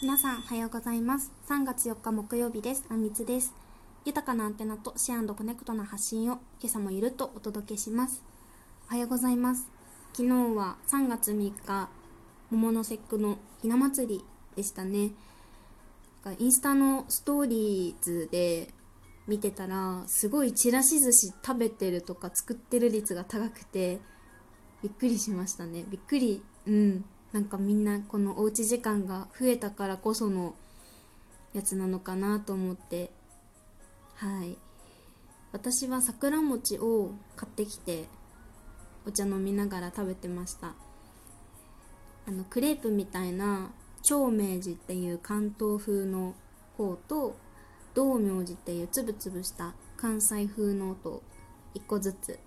皆さんおはようございます。3月4日木曜日です。あみつです。豊かなアンテナとシェア&コネクトな発信を今朝もゆるっとお届けします。おはようございます。昨日は3月3日桃の節句のひな祭りでしたね。インスタのストーリーズで見てたらすごいちらし寿司食べてるとか作ってる率が高くてびっくりしましたね。びっくり、なんかみんなこのおうち時間が増えたからこそのやつなのかなと思って、私は桜餅を買ってきてお茶飲みながら食べてました。クレープみたいな長明寺っていう関東風の方と道明寺っていうつぶつぶした関西風のと1個ずつ、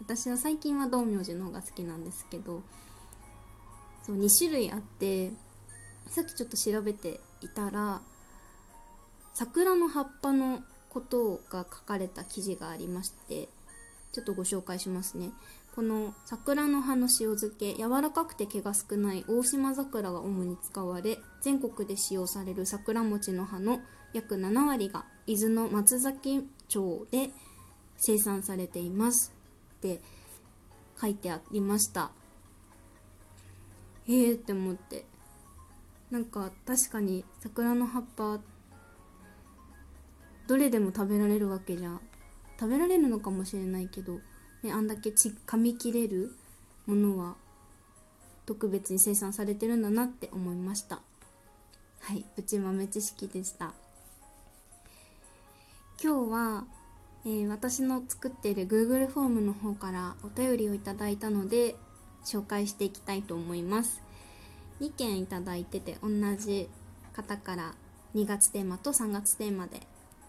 私は最近は道明寺の方が好きなんですけど、そう2種類あって、さっきちょっと調べていたら桜の葉っぱのことが書かれた記事がありまして、ちょっとご紹介しますね。この桜の葉の塩漬け、柔らかくて毛が少ない大島桜が主に使われ、全国で使用される桜餅の葉の約7割が伊豆の松崎町で生産されていますって書いてありました。って思って、なんか確かに桜の葉っぱどれでも食べられるわけじゃ、食べられるのかもしれないけどね、あんだけ噛み切れるものは特別に生産されてるんだなって思いました。プチ豆知識でした。今日は、私の作っている Google フォームの方からお便りをいただいたので紹介していきたいと思います。2件いただいてて、同じ方から2月テーマと3月テーマで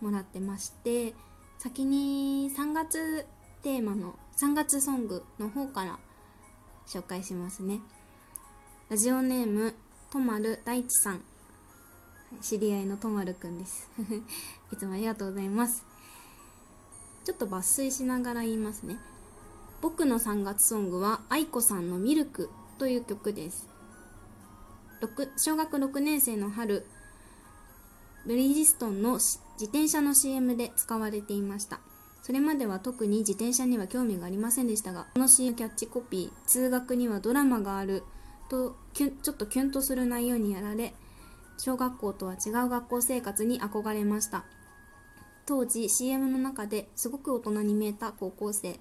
もらってまして、先に3月テーマの3月ソングの方から紹介しますね。ラジオネームとまる大地さん、知り合いのとまるくんですいつもありがとうございます。ちょっと抜粋しながら言いますね。僕の3月ソングは愛子さんのミルクという曲です。小学6年生の春、ブリヂストンの自転車の CM で使われていました。それまでは特に自転車には興味がありませんでしたが、この CM キャッチコピー、通学にはドラマがあるとちょっとキュンとする内容にやられ、小学校とは違う学校生活に憧れました。当時 CM の中ですごく大人に見えた高校生、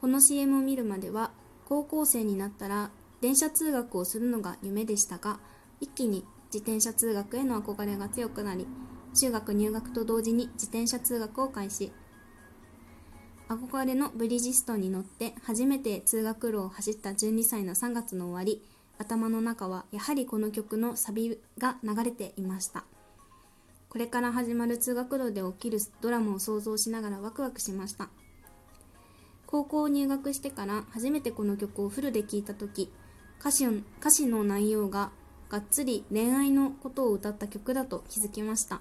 この CM を見るまでは高校生になったら電車通学をするのが夢でしたが、一気に自転車通学への憧れが強くなり、中学入学と同時に自転車通学を開始。憧れのブリヂストンに乗って初めて通学路を走った12歳の3月の終わり、頭の中はやはりこの曲のサビが流れていました。これから始まる通学路で起きるドラマを想像しながらワクワクしました。高校を入学してから初めてこの曲をフルで聴いたとき、歌詞の内容ががっつり恋愛のことを歌った曲だと気づきました。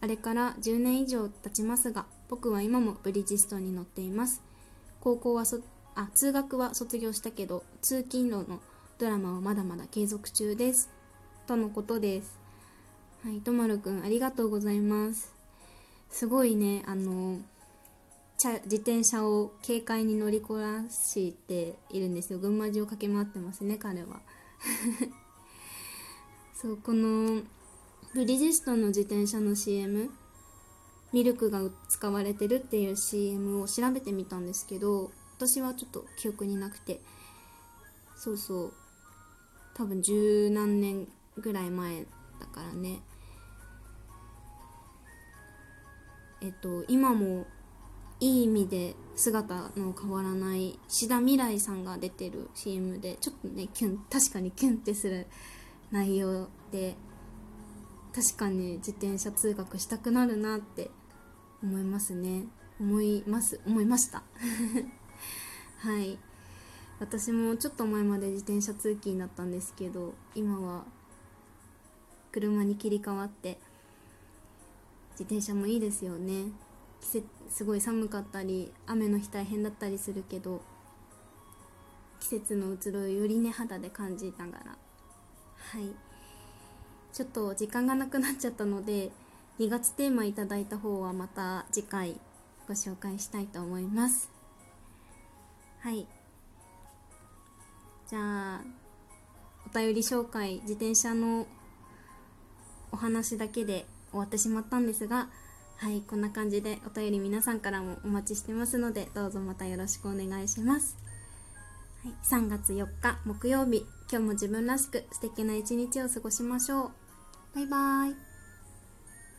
あれから10年以上経ちますが、僕は今もブリヂストンに乗っています。通学は卒業したけど通勤路のドラマはまだまだ継続中ですとのことです。とまるくんありがとうございます。すごいね、自転車を軽快に乗りこなしているんですよ。群馬中を駆け回ってますね彼はそう、このブリヂストンの自転車の CM、 ミルクが使われてるっていう CM を調べてみたんですけど、私はちょっと記憶になくて、多分十何年ぐらい前だからね。今もいい意味で姿の変わらない志田未来さんが出てる CM で、ちょっとね確かにキュンってする内容で、確かに自転車通学したくなるなって思いました私もちょっと前まで自転車通勤だったんですけど、今は車に切り替わって自転車もいいですよね。すごい寒かったり雨の日大変だったりするけど、季節の移ろいをよりね肌で感じながらちょっと時間がなくなっちゃったので、2月テーマいただいた方はまた次回ご紹介したいと思います。はい。じゃあお便り紹介、自転車のお話だけで終わってしまったんですが、はい、こんな感じでお便り皆さんからもお待ちしてますので、どうぞまたよろしくお願いします。はい、3月4日木曜日、今日も自分らしく素敵な一日を過ごしましょう。バイバイ。